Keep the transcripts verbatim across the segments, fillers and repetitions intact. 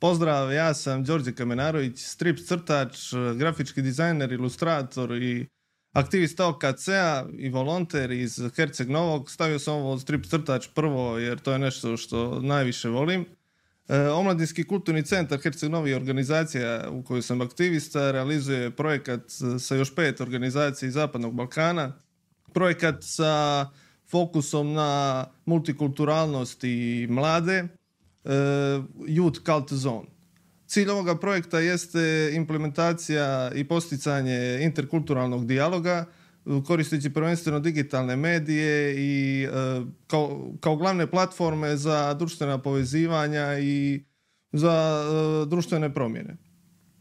Pozdrav, ja sam Đorđe Kamenarović, strip crtač, grafički dizajner, ilustrator i aktivista O K C-a i volonter iz Herceg Novog. Stavio sam ovo strip crtač prvo jer to je nešto što najviše volim. E, Omladinski kulturni centar Herceg Novi, organizacija u kojoj sam aktivista, realizuje projekat sa još pet organizacija Zapadnog Balkana. Projekat sa fokusom na multikulturalnost i mlade, Uh, Youth Cult Zone. Cilj ovoga projekta jeste implementacija i posticanje interkulturalnog dijaloga koristeći prvenstveno digitalne medije i uh, kao, kao glavne platforme za društvena povezivanja i za uh, društvene promjene.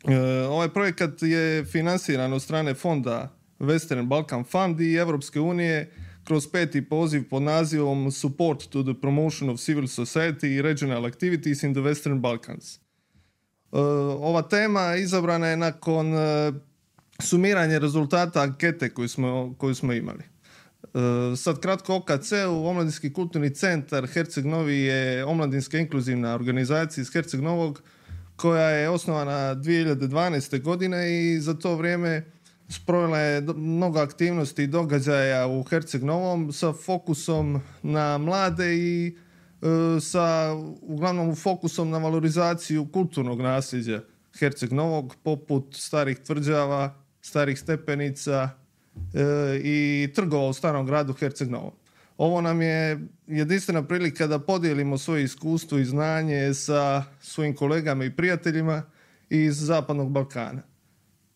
Uh, ovaj projekat je finansiran od strane fonda Western Balkan Fund i Europske unije kroz peti poziv pod nazivom Support to the Promotion of Civil Society and Regional Activities in the Western Balkans. Ova tema izabrana je nakon sumiranja rezultata ankete koju smo, koju smo imali. Sad kratko O K C, u Omladinski kulturni centar Herceg Novi je omladinska inkluzivna organizacija iz Herceg Novog koja je osnovana dvije hiljade dvanaeste. godine i za to vrijeme sprovela je mnogo aktivnosti i događaja u Herceg Novom sa fokusom na mlade i e, sa uglavnom fokusom na valorizaciju kulturnog nasljeđa Herceg Novog poput starih tvrđava, starih stepenica e, i trgova u starom gradu Herceg Novom. Ovo nam je jedinstvena prilika da podijelimo svoje iskustvo i znanje sa svojim kolegama i prijateljima iz Zapadnog Balkana.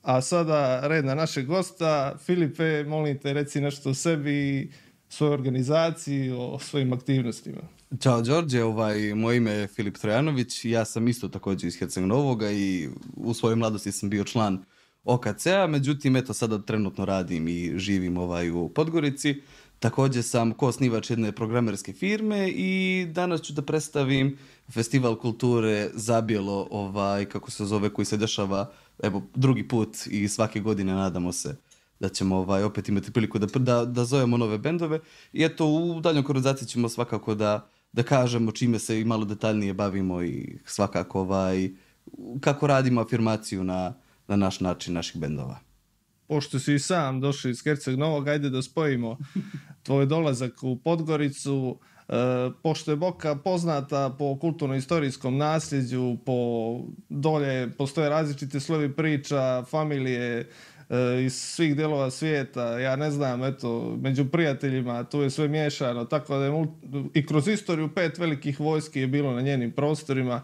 A sada red na našeg gosta. Filipe, molim te, reci nešto o sebi, svojoj organizaciji, o svojim aktivnostima. Ćao Đorđe, ovaj, moje ime je Filip Trojanović, ja sam isto također iz Herceg Novoga i u svojoj mladosti sam bio član O K C-a, međutim, eto, sada trenutno radim i živim ovaj, u Podgorici. Također sam koosnivač jedne programerske firme i danas ću da predstavim Festival kulture Zabjelo, ovaj, kako se zove, koji se dešava evo, drugi put i svake godine nadamo se da ćemo ovaj, opet imati priliku da, da, da zovemo nove bendove. I eto, u daljnjoj konverzaciji ćemo svakako da, da kažemo čime se i malo detaljnije bavimo i svakako ovaj, kako radimo afirmaciju na, na naš način naših bendova. Pošto si i sam došao iz Herceg Novog, ajde da spojimo tvoj dolazak u Podgoricu. E, pošto je Boka poznata po kulturno-istorijskom nasljeđu, po dolje postoje različite slovi priča, familije e, iz svih dijelova svijeta. Ja ne znam, eto, među prijateljima tu je sve miješano. Tako da je multi- i kroz istoriju pet velikih vojski je bilo na njenim prostorima.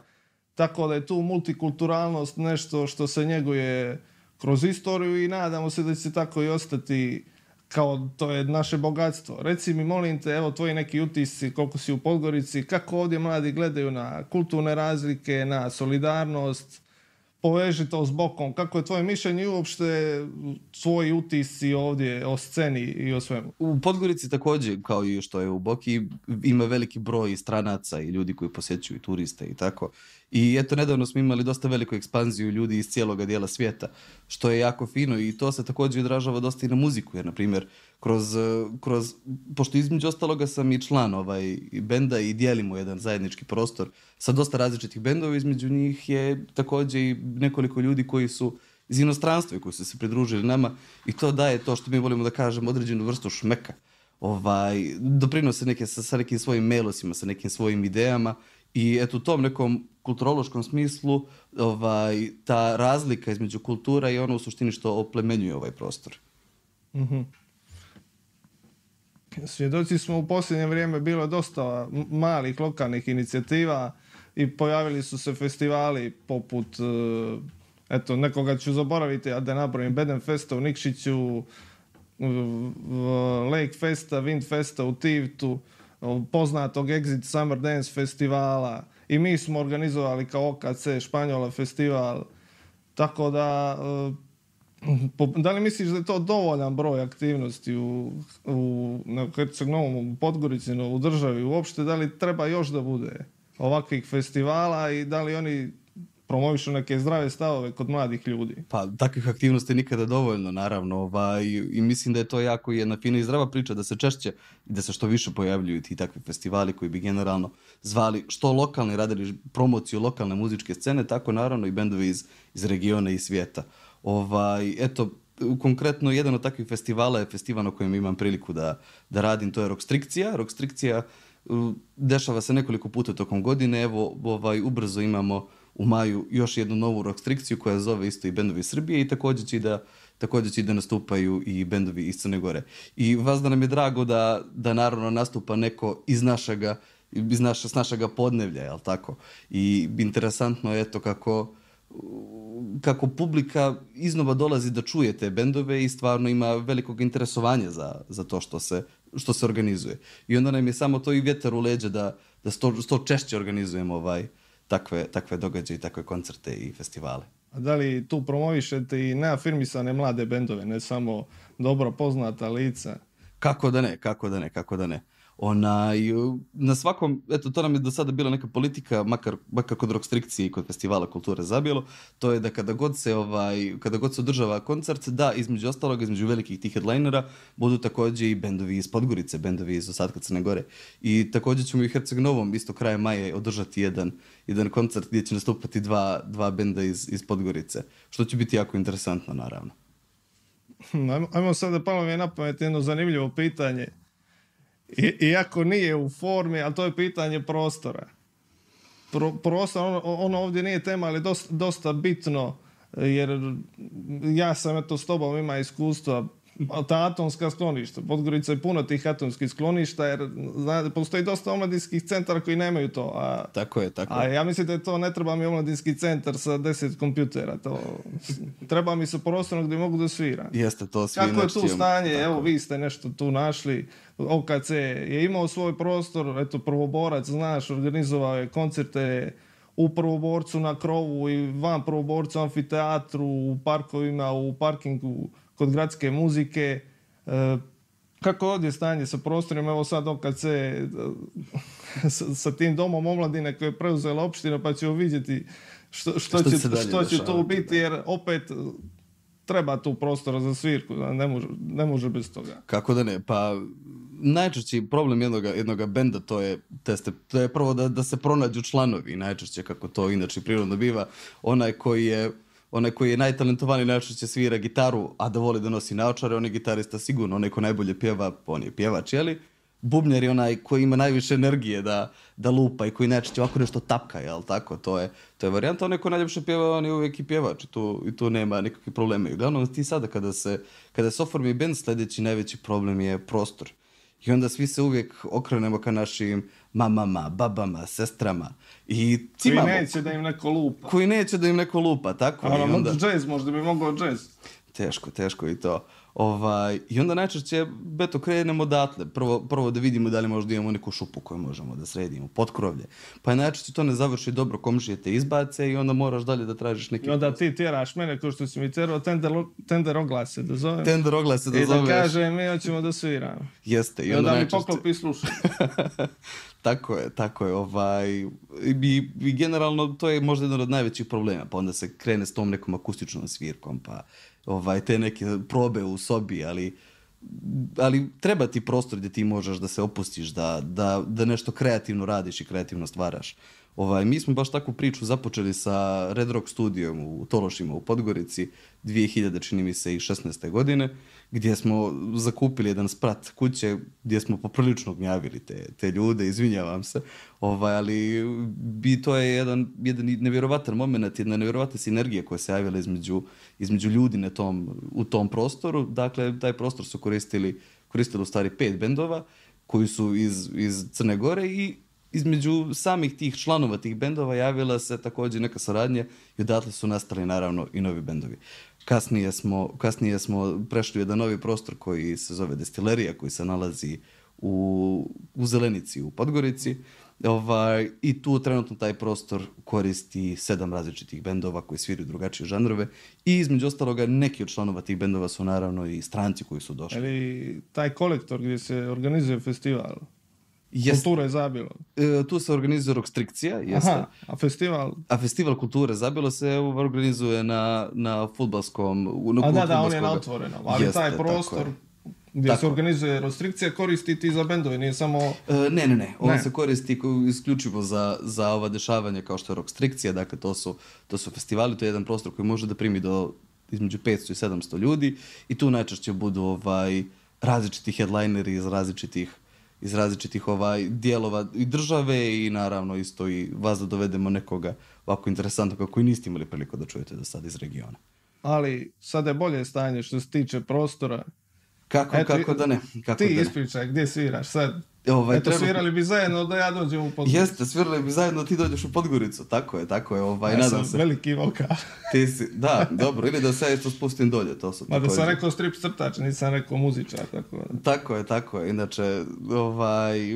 Tako da je tu multikulturalnost nešto što se njeguje kroz istoriju i nadamo se da će se tako i ostati, kao to je naše bogatstvo. Reci mi, molim te, evo tvoji neki utisci, koliko si u Podgorici, kako ovdje mladi gledaju na kulturne razlike, na solidarnost, poveži to s Bokom, kako je tvoje mišljenje i uopšte tvoji utisci ovdje o sceni i o svemu? U Podgorici također, kao i što je u Boki, ima veliki broj stranaca i ljudi koji posjećuju, turiste i tako. I eto, nedavno smo imali dosta veliku ekspanziju ljudi iz cijeloga dijela svijeta, što je jako fino i to se također odražava dosta i na muziku, jer, na primjer, kroz, kroz, pošto između ostaloga sam i član ovaj benda i dijelimo jedan zajednički prostor sa dosta različitih bendova, između njih je također i nekoliko ljudi koji su iz inostranstva i koji su se pridružili nama i to daje to što mi volimo da kažemo određenu vrstu šmeka. Ovaj, doprinose neke sa, sa nekim svojim melosima, sa nekim svojim idejama i eto u tom nekom kulturološkom smislu ovaj, ta razlika između kultura je ono u suštini što oplemenjuje ovaj prostor. Mm-hmm. Svjedoci smo u posljednje vrijeme bilo dosta malih lokalnih inicijativa i pojavili su se festivali poput, eto, nekoga ću zaboraviti, a da napravim Beden Festa u Nikšiću, Lake Festa, Wind Festa u Tivtu, poznatog Exit Summer Dance festivala i mi smo organizovali kao O K C Španjola festival. Tako da, da li misliš da je to dovoljan broj aktivnosti u, u Herceg Novom, u Podgorici, u državi uopšte? Da li treba još da bude ovakvih festivala i da li oni promovišu neke zdrave stavove kod mladih ljudi. Pa takvih aktivnosti nikada dovoljno, naravno. Ova, i, I mislim da je to jako jedna fina i zdrava priča, da se češće i da se što više pojavljuju ti takvi festivali koji bi generalno zvali što lokalni, radili promociju lokalne muzičke scene, tako naravno i bendovi iz, iz regiona i svijeta. Ovaj, eto, konkretno, jedan od takvih festivala je festival na kojem imam priliku da, da radim, to je Rockstrikcija. Rockstrikcija dešava se nekoliko puta tokom godine. Evo, ovaj, ubrzo imamo u maju još jednu novu Rockstrikciju koja zove isto i bendovi Srbije i također će da, također će da nastupaju i bendovi iz Crne Gore. I vas da nam je drago da, da naravno nastupa neko iz našega, iz naša, s našega podnevlja, jel tako? I interesantno je to kako... kako publika iznova dolazi da čuje te bendove i stvarno ima velikog interesovanja za, za to što se, što se organizuje. I onda nam je samo to i vjetar u leđa da, da sto, sto češće organizujemo ovaj, takve, takve događaje i takve koncerte i festivale. A da li tu promovišete i neafirmisane mlade bendove, ne samo dobro poznata lica? Kako da ne, kako da ne, kako da ne. Ona, na svakom, eto, to nam je do sada bila neka politika, makar, makar kod Rockstrikcije i kod Festivala kulture Zabijelo, to je da kada god se, ovaj, kada god se održava koncert, da, između ostalog, između velikih tih headlinera, budu također i bendovi iz Podgorice, bendovi iz ostatka Crne Gore. I također ćemo i Herceg Novom, isto krajem maja, održati jedan, jedan koncert gdje će nastupati dva, dva benda iz, iz Podgorice, što će biti jako interesantno, naravno. Ajmo sad da palo mi je na pamet jedno zanimljivo pitanje. I, iako nije u formi, ali to je pitanje prostora. Pro, prostor, ono, ono ovdje nije tema, ali dosta, dosta bitno, jer ja sam eto s tobom ima iskustva, ta atomska skloništa. Podgorica je puno tih atomskih skloništa, jer znate, postoji dosta omladinskih centara koji nemaju to. A, tako je, tako je. A ja mislim da to ne treba mi omladinski centar sa deset kompjutera. To, treba mi se prostorno gdje mogu da sviram. Jeste, to svi kako je tu stanje? Tako. Evo, vi ste nešto tu našli. O K C je imao svoj prostor, eto, Prvoborac, znaš, organizovao je koncerte u Prvoborcu na krovu i van Prvoborcu, amfiteatru, u parkovima, u parkingu, kod gradske muzike. Kako je ovdje stanje sa prostorima? Evo sad O K C sa, sa tim domom omladine koje je preuzela opština, pa ćemo vidjeti što, što, što će, što će to biti, jer opet treba tu prostora za svirku, ne može, ne može bez toga. Kako da ne? Pa najčešći problem jednog, jednog benda to je, teste, to je prvo da, da se pronađu članovi, najčešće kako to inače prirodno biva. Onaj koji je Onaj koji je najtalentovaniji najčešće svira gitaru, a da voli da nosi naočare, on je gitarista sigurno. Onaj ko najbolje pjeva, on je pjevač, jeli? Bubnjar je onaj koji ima najviše energije da, da lupa i koji najčešće ovako nešto tapka, jel tako? To je, to je varijanta. Onaj ko najljepše pjeva, on je uvijek i pjevač. I tu, i tu nema nikakvih problema. I uglavnom, ti sada kada se, kada se oformi band, sljedeći najveći problem je prostor. I onda svi se uvijek okrenemo ka našim mamama, babama, sestrama. I koji imamo, neće da im neko lupa. Koji neće da im neko lupa, tako. A, I onda... Jazz, možda bi mogao jazz. Teško, teško i to. Ovaj, I onda najčešće, beto, krenemo odatle. Prvo, prvo da vidimo da li možda imamo neku šupu koju možemo da sredimo, potkrovlje. Pa najčešće to ne završi dobro, komšije te izbace i onda moraš dalje da tražiš neki... I onda ti tjeraš mene, kao što si mi tjerao, tender, tender oglase da zovem. Tender oglase da I zoveš. I da kaže, mi hoćemo da sviramo. Jeste. I onda, I onda najčešće... mi poklopi i slušaj. Tako je, tako je. Ovaj, i, I generalno to je možda jedan od najvećih problema. Pa onda se krene s tom nekom akustičnom svirkom, pa... Ovaj, te neke probe u sobi, ali, ali treba ti prostor gdje ti možeš da se opustiš, da, da, da nešto kreativno radiš i kreativno stvaraš. Ovaj, mi smo baš takvu priču započeli sa Red Rock studijom u Tološima u Podgorici dvije hiljade, čini mi se, i šesnaeste godine, gdje smo zakupili jedan sprat kuće gdje smo poprilično gnjavili te, te ljude, izvinjavam se, ovaj, ali bi to je jedan, jedan nevjerovatan moment, jedna nevjerovatna sinergija koja se javila između, između ljudi na tom, u tom prostoru. Dakle, taj prostor su koristili, koristili u stvari pet bendova koji su iz, iz Crne Gore i između samih tih članova tih bendova javila se također neka saradnja i odatle su nastali naravno i novi bendovi. Kasnije smo, kasnije smo prešli u jedan novi prostor koji se zove Destilerija, koji se nalazi u, u Zelenici, u Podgorici. Ovaj, I tu trenutno taj prostor koristi sedam različitih bendova koji sviraju drugačije žanrove i između ostaloga neki od članova tih bendova su naravno i stranci koji su došli. Ali taj kolektor gdje se organizuje festival? Jest, kultura je zabilo. Tu se organizuje Rockstrikcija, jeste. Aha, a festival? A festival kulture zabilo se organizuje na, na futbalskom... Na a da, da, on je na otvorenom, ali jeste, taj prostor... Gdje tako. Se organizuje restrikcija, koristi ti za bendove, nije samo... E, ne, ne, ne. On ne. se koristi isključivo za, za ova dešavanja kao što je Rockstrikcija. Dakle, to su, to su festivali, to je jedan prostor koji može da primi do između petsto i sedamsto ljudi i tu najčešće budu ovaj, različiti headlineri iz različitih, iz različitih ovaj, dijelova i države i naravno isto i vas da dovedemo nekoga ovako interesantno koji niste imali priliku da čujete do sada iz regiona. Ali sada je bolje stanje što se tiče prostora. Kako, eto, kako da ne? Kako ti da ne. Ispričaj, gdje sviraš sad? Ovaj, Eto, treba... svirali bi zajedno da ja dođem u Podgoricu. Jeste, svirali bi zajedno ti dođeš u Podgoricu. Tako je, tako je. Ovaj, ja nadam sam se. Veliki volka. Ti si, da, dobro. Ili da se ja isto spustim dolje. To su, Ma da sam je. Rekao strip crtač, nisam rekao muzičar. Tako, tako je, tako je. Inače, ovaj...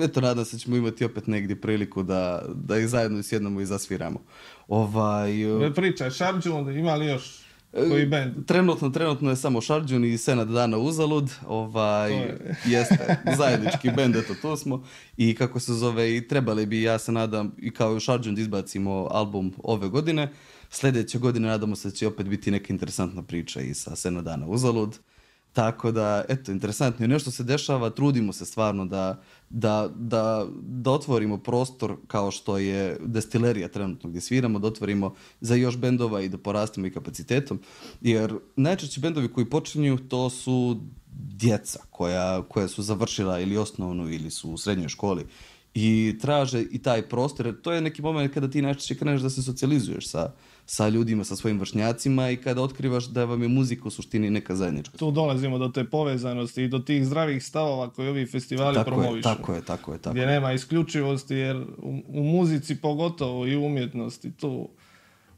Eto, nadam se ćemo imati opet negdje priliku da, da ih zajedno sjednemo i zasviramo. Ovaj... Ne pričaj, Šarđun, ima li još... Koji band? Trenutno, trenutno je samo Šarđun i Senad Dana Uzalud. Ovaj, je. Jeste, zajednički band, eto to smo. I kako se zove, i trebali bi, ja se nadam, i kao Šarđun izbacimo album ove godine. Sljedeće godine nadamo se da će opet biti neka interesantna priča i sa Senad Dana Uzalud. Tako da, eto, interesantno je nešto se dešava, trudimo se stvarno da, da, da, da otvorimo prostor kao što je destilerija trenutno gdje sviramo, da otvorimo za još bendova i da porastimo i kapacitetom. Jer najčešće bendovi koji počinju to su djeca koja, koja su završila ili osnovnu ili su u srednjoj školi i traže i taj prostor. Jer to je neki moment kada ti najčešće kreneš da se socijalizuješ sa sa ljudima, sa svojim vršnjacima i kada otkrivaš da vam je muzika u suštini neka zajednička. Tu dolazimo do te povezanosti i do tih zdravih stavova koje ovi festivali tako promovišu. Je, tako je, tako je. Tako gdje nema isključivosti jer u, u muzici pogotovo i u umjetnosti tu,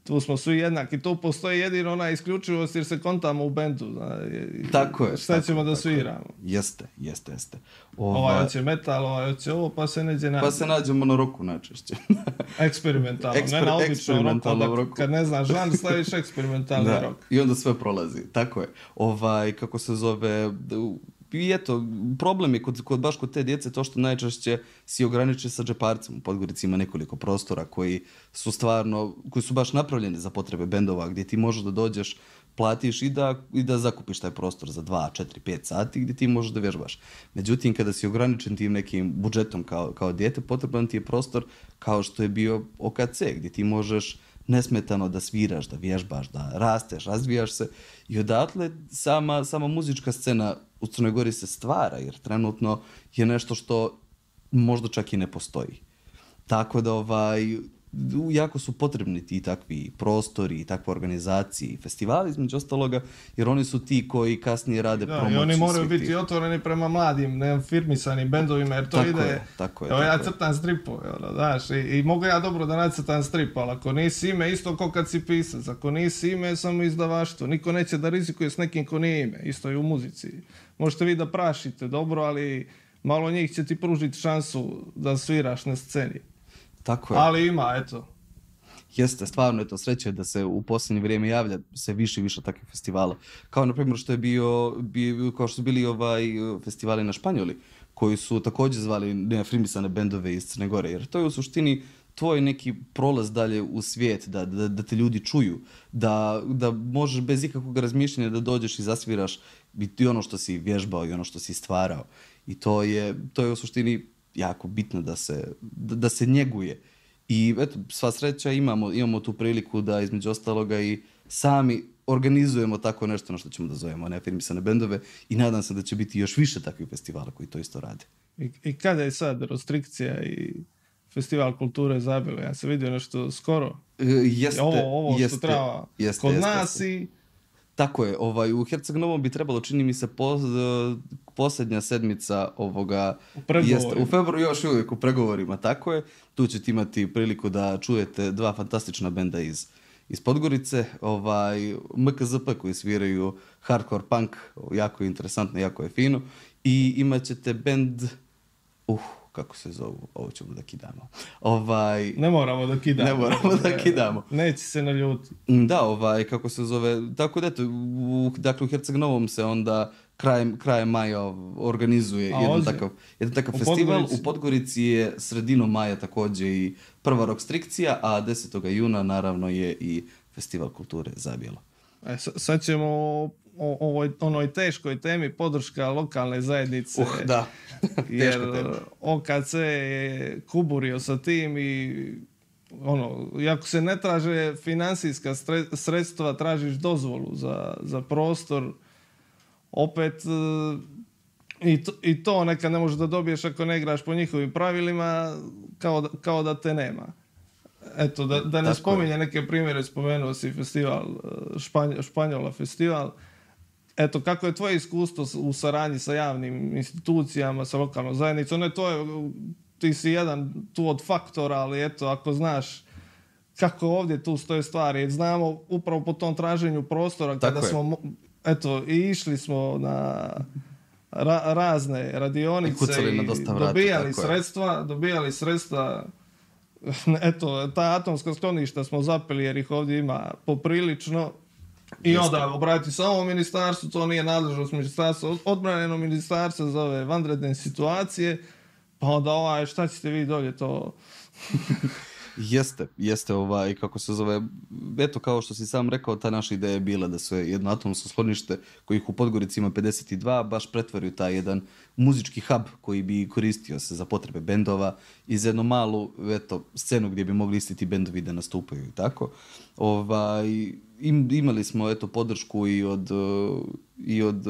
tu smo svi jednaki. Tu postoji jedino ona isključivost jer se kontamo u bendu. Zna, tako je. Šta tako, ćemo tako, da sviramo. Jeste, jeste, jeste. Ova... Ovaj hoće metal, ovaj hoće ovo, pa se neđe na... Pa se nađemo na roku najčešće. Eksperimentalno, Eksper, ne na običnom roku. Kad ne znaš žanr, staviš eksperimentalni da, rok. I onda sve prolazi, tako je. Ovaj, kako se zove... I eto, problem je kod, kod, baš kod te djece to što najčešće si ograničen sa džeparcem. U Podgorici ima nekoliko prostora koji su stvarno, koji su baš napravljeni za potrebe bendova gdje ti možeš da dođeš, platiš i da, i da zakupiš taj prostor za dva, četiri, pet sati gdje ti možeš da vježbaš. Međutim, kada si ograničen tim nekim budžetom kao, kao dijete, potreban ti je prostor kao što je bio O K C gdje ti možeš nesmetano da sviraš, da vježbaš, da rasteš, razvijaš se i odatle sama, sama muzička scena u Crnoj Gori se stvara jer trenutno je nešto što možda čak i ne postoji. Tako da ovaj, jako su potrebni ti takvi prostori, takve organizacije i festivali između ostaloga jer oni su ti koji kasnije rade da, promociju. I oni moraju biti tih. Otvoreni prema mladim, neafirmisanim bendovima jer to tako ide. Je, tako je, evo, tako ja crtam stripove, znaš, i, i mogu ja dobro da nacrtam strip, ali ako nisi ime, isto ko kad si pisac, ako nisi ime, samo izdavaštvo. Niko neće da rizikuje s nekim ko nije ime, isto i u muzici. Možete vi da prašite dobro, ali malo njih će ti pružiti šansu da sviraš na sceni. Tako je. Ali ima, eto. Jeste, stvarno je to sreće da se u posljednje vrijeme javlja se više i više takvih festivala. Kao na primjer što je bio, bio kao što su bili ovaj festivali na Španjoli, koji su također zvali neafirmisane bendove iz Crne Gore. Jer to je u suštini tvoj neki prolaz dalje u svijet, da, da, da te ljudi čuju, da, da možeš bez ikakvog razmišljanja da dođeš i zasviraš i ono što si vježbao i ono što si stvarao. I to je, to je u suštini jako bitno da se, da, da se njeguje. I eto, sva sreća imamo, imamo tu priliku da između ostaloga i sami organizujemo tako nešto na što ćemo da zovemo neafirmisane bendove i nadam se da će biti još više takvih festivala koji to isto rade. I, i kada je sad Rockstrikcija i Festival kulture zabilo? Ja sam vidio nešto skoro. E, jeste, ovo, ovo jeste, što treba jeste, kod jeste, nas jeste. I... Tako je, ovaj, u Herceg Novom bi trebalo, čini mi se, po, posljednja sedmica ovoga... U pregovorima. U februaru još uvijek u pregovorima, tako je. Tu ćete imati priliku da čujete dva fantastična benda iz, iz Podgorice. Ovaj, M K Z P koji sviraju hardcore punk, jako je interesantno, jako je fino. I imat ćete bend... Uh, kako se zovu, ovo ćemo da kidamo. Ovaj, ne moramo da kidamo. Ne moramo da kidamo. Neće se naljuti. Da, ovaj, kako se zove, tako da, eto, u, dakle u Herceg Novom se onda krajem, krajem maja organizuje a, jedan, takav, jedan takav u festival. Podgorici. U Podgorici je sredinom maja također i prva rokstrikcija, a desetog juna naravno je i Festival kulture Zabjelo. E, sad ćemo o, o onoj teškoj temi, podrška lokalne zajednice. Uh, da, jer O K C je kuburio sa tim i ono, ako se ne traže financijska sredstva, tražiš dozvolu za, za prostor. Opet, i to, i to nekad ne možeš da dobiješ ako ne igraš po njihovim pravilima, kao da, kao da te nema. Eto, da, da ne tako spominje je. Neke primjere, spomenuo si festival, Španj, Španjola festival. Eto, kako je tvoje iskustvo u saradnji sa javnim institucijama, sa lokalnom zajednicom? Ne, to je, ti si jedan tu od faktora, ali eto, ako znaš kako ovdje tu stoje stvari. Znamo upravo po tom traženju prostora, tako kada je. Smo... Eto, i išli smo na ra- razne radionice i, i vrata, dobijali sredstva, dobijali sredstva. Eto, ta atomska skloništa smo zapeli jer ih ovdje ima poprilično. I Jeste. Onda obrati se ovo ministarstvo, to nije nadležnost ministarstva, odbranjeno ministarstvo za ove vanredne situacije, pa onda ovaj, šta ćete vi dolje to... Jeste, jeste ovaj, kako se zove, eto kao što si sam rekao, ta naša ideja je bila da se jedno atomsko sklonište kojih u Podgorici ima pedeset dva baš pretvori u taj jedan muzički hub koji bi koristio se za potrebe bendova i za jednu malu eto, scenu gdje bi mogli istiti bendovi da nastupaju i tako. Ovaj, im, imali smo eto, podršku i od, i od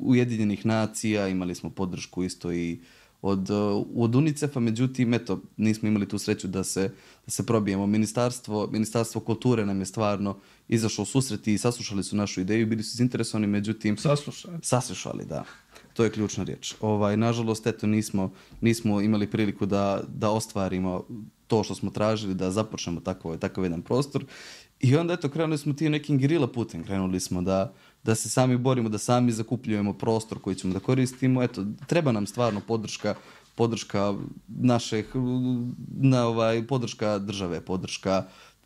Ujedinjenih nacija, imali smo podršku isto i od, od UNICEF-a, međutim, eto, nismo imali tu sreću da se, da se probijemo. Ministarstvo, Ministarstvo kulture nam je stvarno izašlo u susret i saslušali su našu ideju, bili su zainteresovani, međutim... Saslušali. Saslušali, da. To je ključna riječ. Ovaj, nažalost, eto, nismo, nismo imali priliku da, da ostvarimo to što smo tražili, da započnemo tako, takav jedan prostor. I onda, eto, krenuli smo tim nekim gerila putem, krenuli smo da... da se sami borimo, da sami zakupljujemo prostor koji ćemo da koristimo. Eto, treba nam stvarno podrška, podrška naših, na ovaj, podrška države, podrška,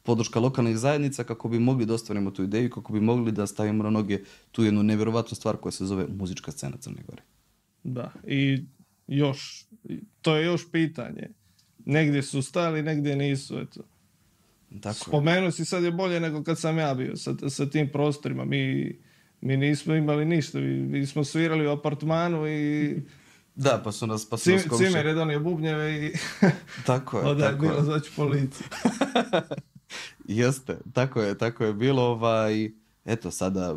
podrška lokalnih zajednica kako bi mogli da ostvarimo tu ideju, kako bi mogli da stavimo na noge tu jednu nevjerovatnu stvar koja se zove muzička scena Crne Gore. Da, i još, to je još pitanje. Negdje su stali, negdje nisu, eto. Tako. Spomenuo si, sad je bolje nego kad sam ja bio sa, sa tim prostorima. Mi... Mi nismo imali ništa, mi, mi smo svirali u apartmanu i... Da, pa su nas... Pa su nas Cim, cimer je donio bubnjeve i... Tako je, tako je. Onda je bilo zaći policija. Jeste, tako je, tako je bilo. Ovaj, eto, sada,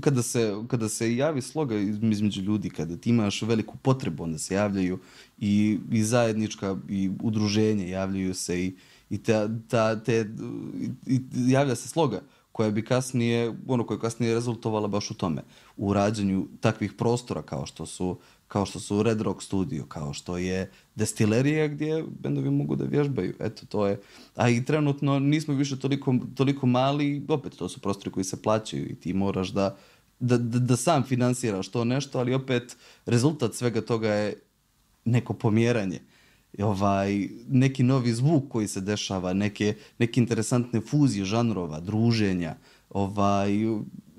kada se, kada se javi sloga između ljudi, kada ti imaš veliku potrebu, onda se javljaju i, i zajednička i udruženje, javljaju se i, i, ta, ta, te, i, i javlja se sloga. Koja bi kasnije, ono koja je kasnije rezultovala baš u tome, u rađenju takvih prostora kao što su, kao što su Red Rock Studio, kao što je destilerija gdje bendovi mogu da vježbaju. Eto, to je. A i trenutno nismo više toliko, toliko mali, opet to su prostori koji se plaćaju i ti moraš da, da, da, da sam finansiraš to nešto, ali opet rezultat svega toga je neko pomjeranje. Ovaj, neki novi zvuk koji se dešava, neke, neke interesantne fuzije žanrova, druženja, ovaj,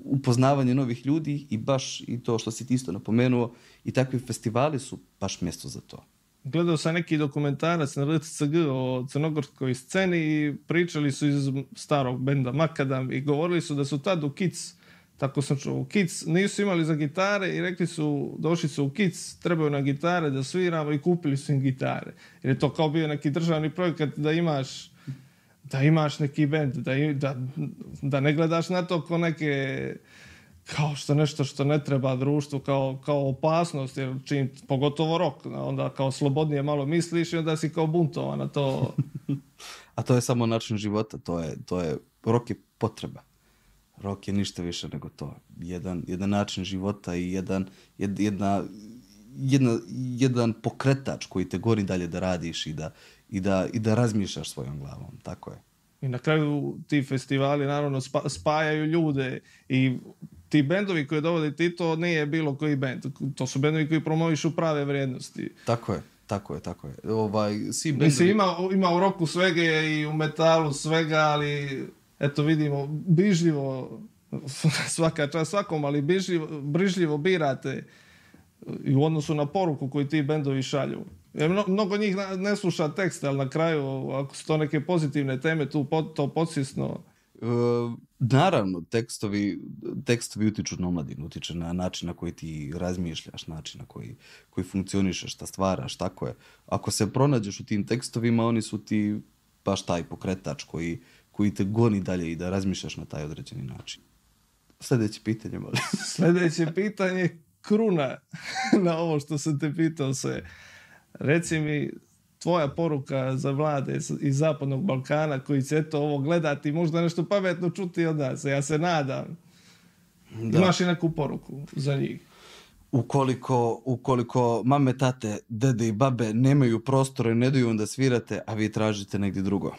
upoznavanje novih ljudi i baš i to što si ti isto napomenuo i takvi festivali su baš mjesto za to. Gledao sam neki dokumentarac na R T C G o crnogorskoj sceni i pričali su iz starog benda Makadam i govorili su da su tad u Kids, tako sam čuo, u Kids nisu imali za gitare i rekli su, došli su u Kids, trebaju na gitare da sviramo i kupili su im gitare. Jer je to kao bio neki državni projekat da imaš, da imaš neki band, da, da, da ne gledaš na to kao neke, kao što nešto što ne treba društvu, kao, kao opasnost, jer čim, pogotovo rock, onda kao slobodnije malo misliš i onda si kao buntovan na to. A to je samo način života, to je, to je, rock je potreba. Rock je ništa više nego to. Jedan, jedan način života i jedan, jed, jedna, jedna, jedan pokretač koji te gori dalje da radiš i da, i da, i da razmišljaš svojom glavom. Tako je. I na kraju ti festivali naravno spa, spajaju ljude i ti bendovi koji dovode ti, to nije bilo koji bend. To su bendovi koji promovišu prave vrijednosti. Tako je. Tako je, tako je. Ovaj, si bendovi... Mislim, ima, ima u roku svega i u metalu svega, ali... Eto, vidimo, brižljivo svaka čast svakom, ali brižljivo birate i u odnosu na poruku koju ti bendovi šalju. Mnogo njih ne sluša tekste, ali na kraju, ako su to neke pozitivne teme, to podsvjesno... Naravno, tekstovi, tekstovi utiču na omladinu, utiče na način na koji ti razmišljaš, način na koji, koji funkcionišeš, šta stvaraš, tako je. Ako se pronađeš u tim tekstovima, oni su ti baš taj pokretač koji, koji te goni dalje i da razmišljaš na taj određeni način. Sljedeće pitanje, molim. Sljedeće pitanje, kruna na ovo što sam te pitao se. Reci mi, tvoja poruka za vlade iz Zapadnog Balkana koji će eto ovo gledati i možda nešto pametno čuti od nas. Ja se nadam. Da. Imaš i neku poruku za njih? Ukoliko, ukoliko mame, tate, dede i babe nemaju prostora i ne daju onda svirate, a vi tražite negdje drugo.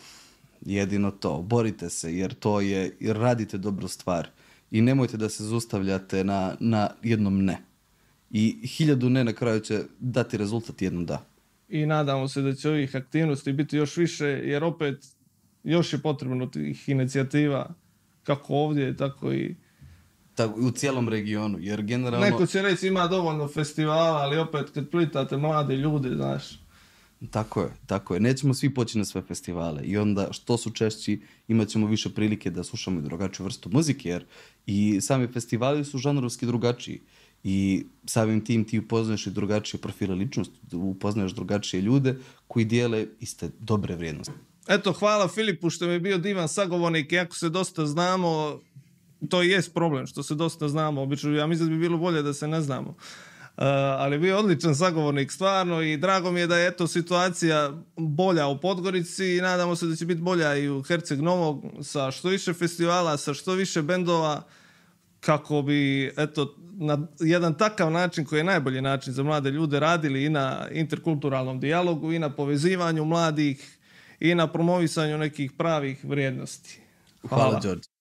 Jedino to. Borite se jer to je, jer radite dobru stvar. I nemojte da se zaustavljate na, na jednom ne. I hiljadu ne na kraju će dati rezultat jednom da. I nadamo se da će ovih aktivnosti biti još više, jer opet još je potrebno tih inicijativa, kako ovdje, tako i... Tako, u cijelom regionu, jer generalno... Neko će reći ima dovoljno festivala, ali opet kad plitate mlade ljude, znaš... Tako je, tako je. Nećemo svi poći na sve festivale i onda što su češći imat ćemo više prilike da slušamo drugačiju vrstu muzike, jer i sami festivali su žanrovski drugačiji. I samim tim ti upoznaš i drugačije profile ličnosti, upoznaš drugačije ljude koji dijele iste dobre vrijednosti. Eto, hvala Filipu što mi je bio divan sagovornik. Iako se dosta znamo, to i jest problem što se dosta znamo. Obično, ja mislim da bi bilo bolje da se ne znamo. Uh, ali bio je odličan sagovornik stvarno i drago mi je da je eto situacija bolja u Podgorici i nadamo se da će biti bolja i u Herceg Novog sa što više festivala, sa što više bendova, kako bi eto na jedan takav način koji je najbolji način za mlade ljude radili i na interkulturalnom dijalogu i na povezivanju mladih i na promovisanju nekih pravih vrijednosti. Hvala, Hvala Đorđe.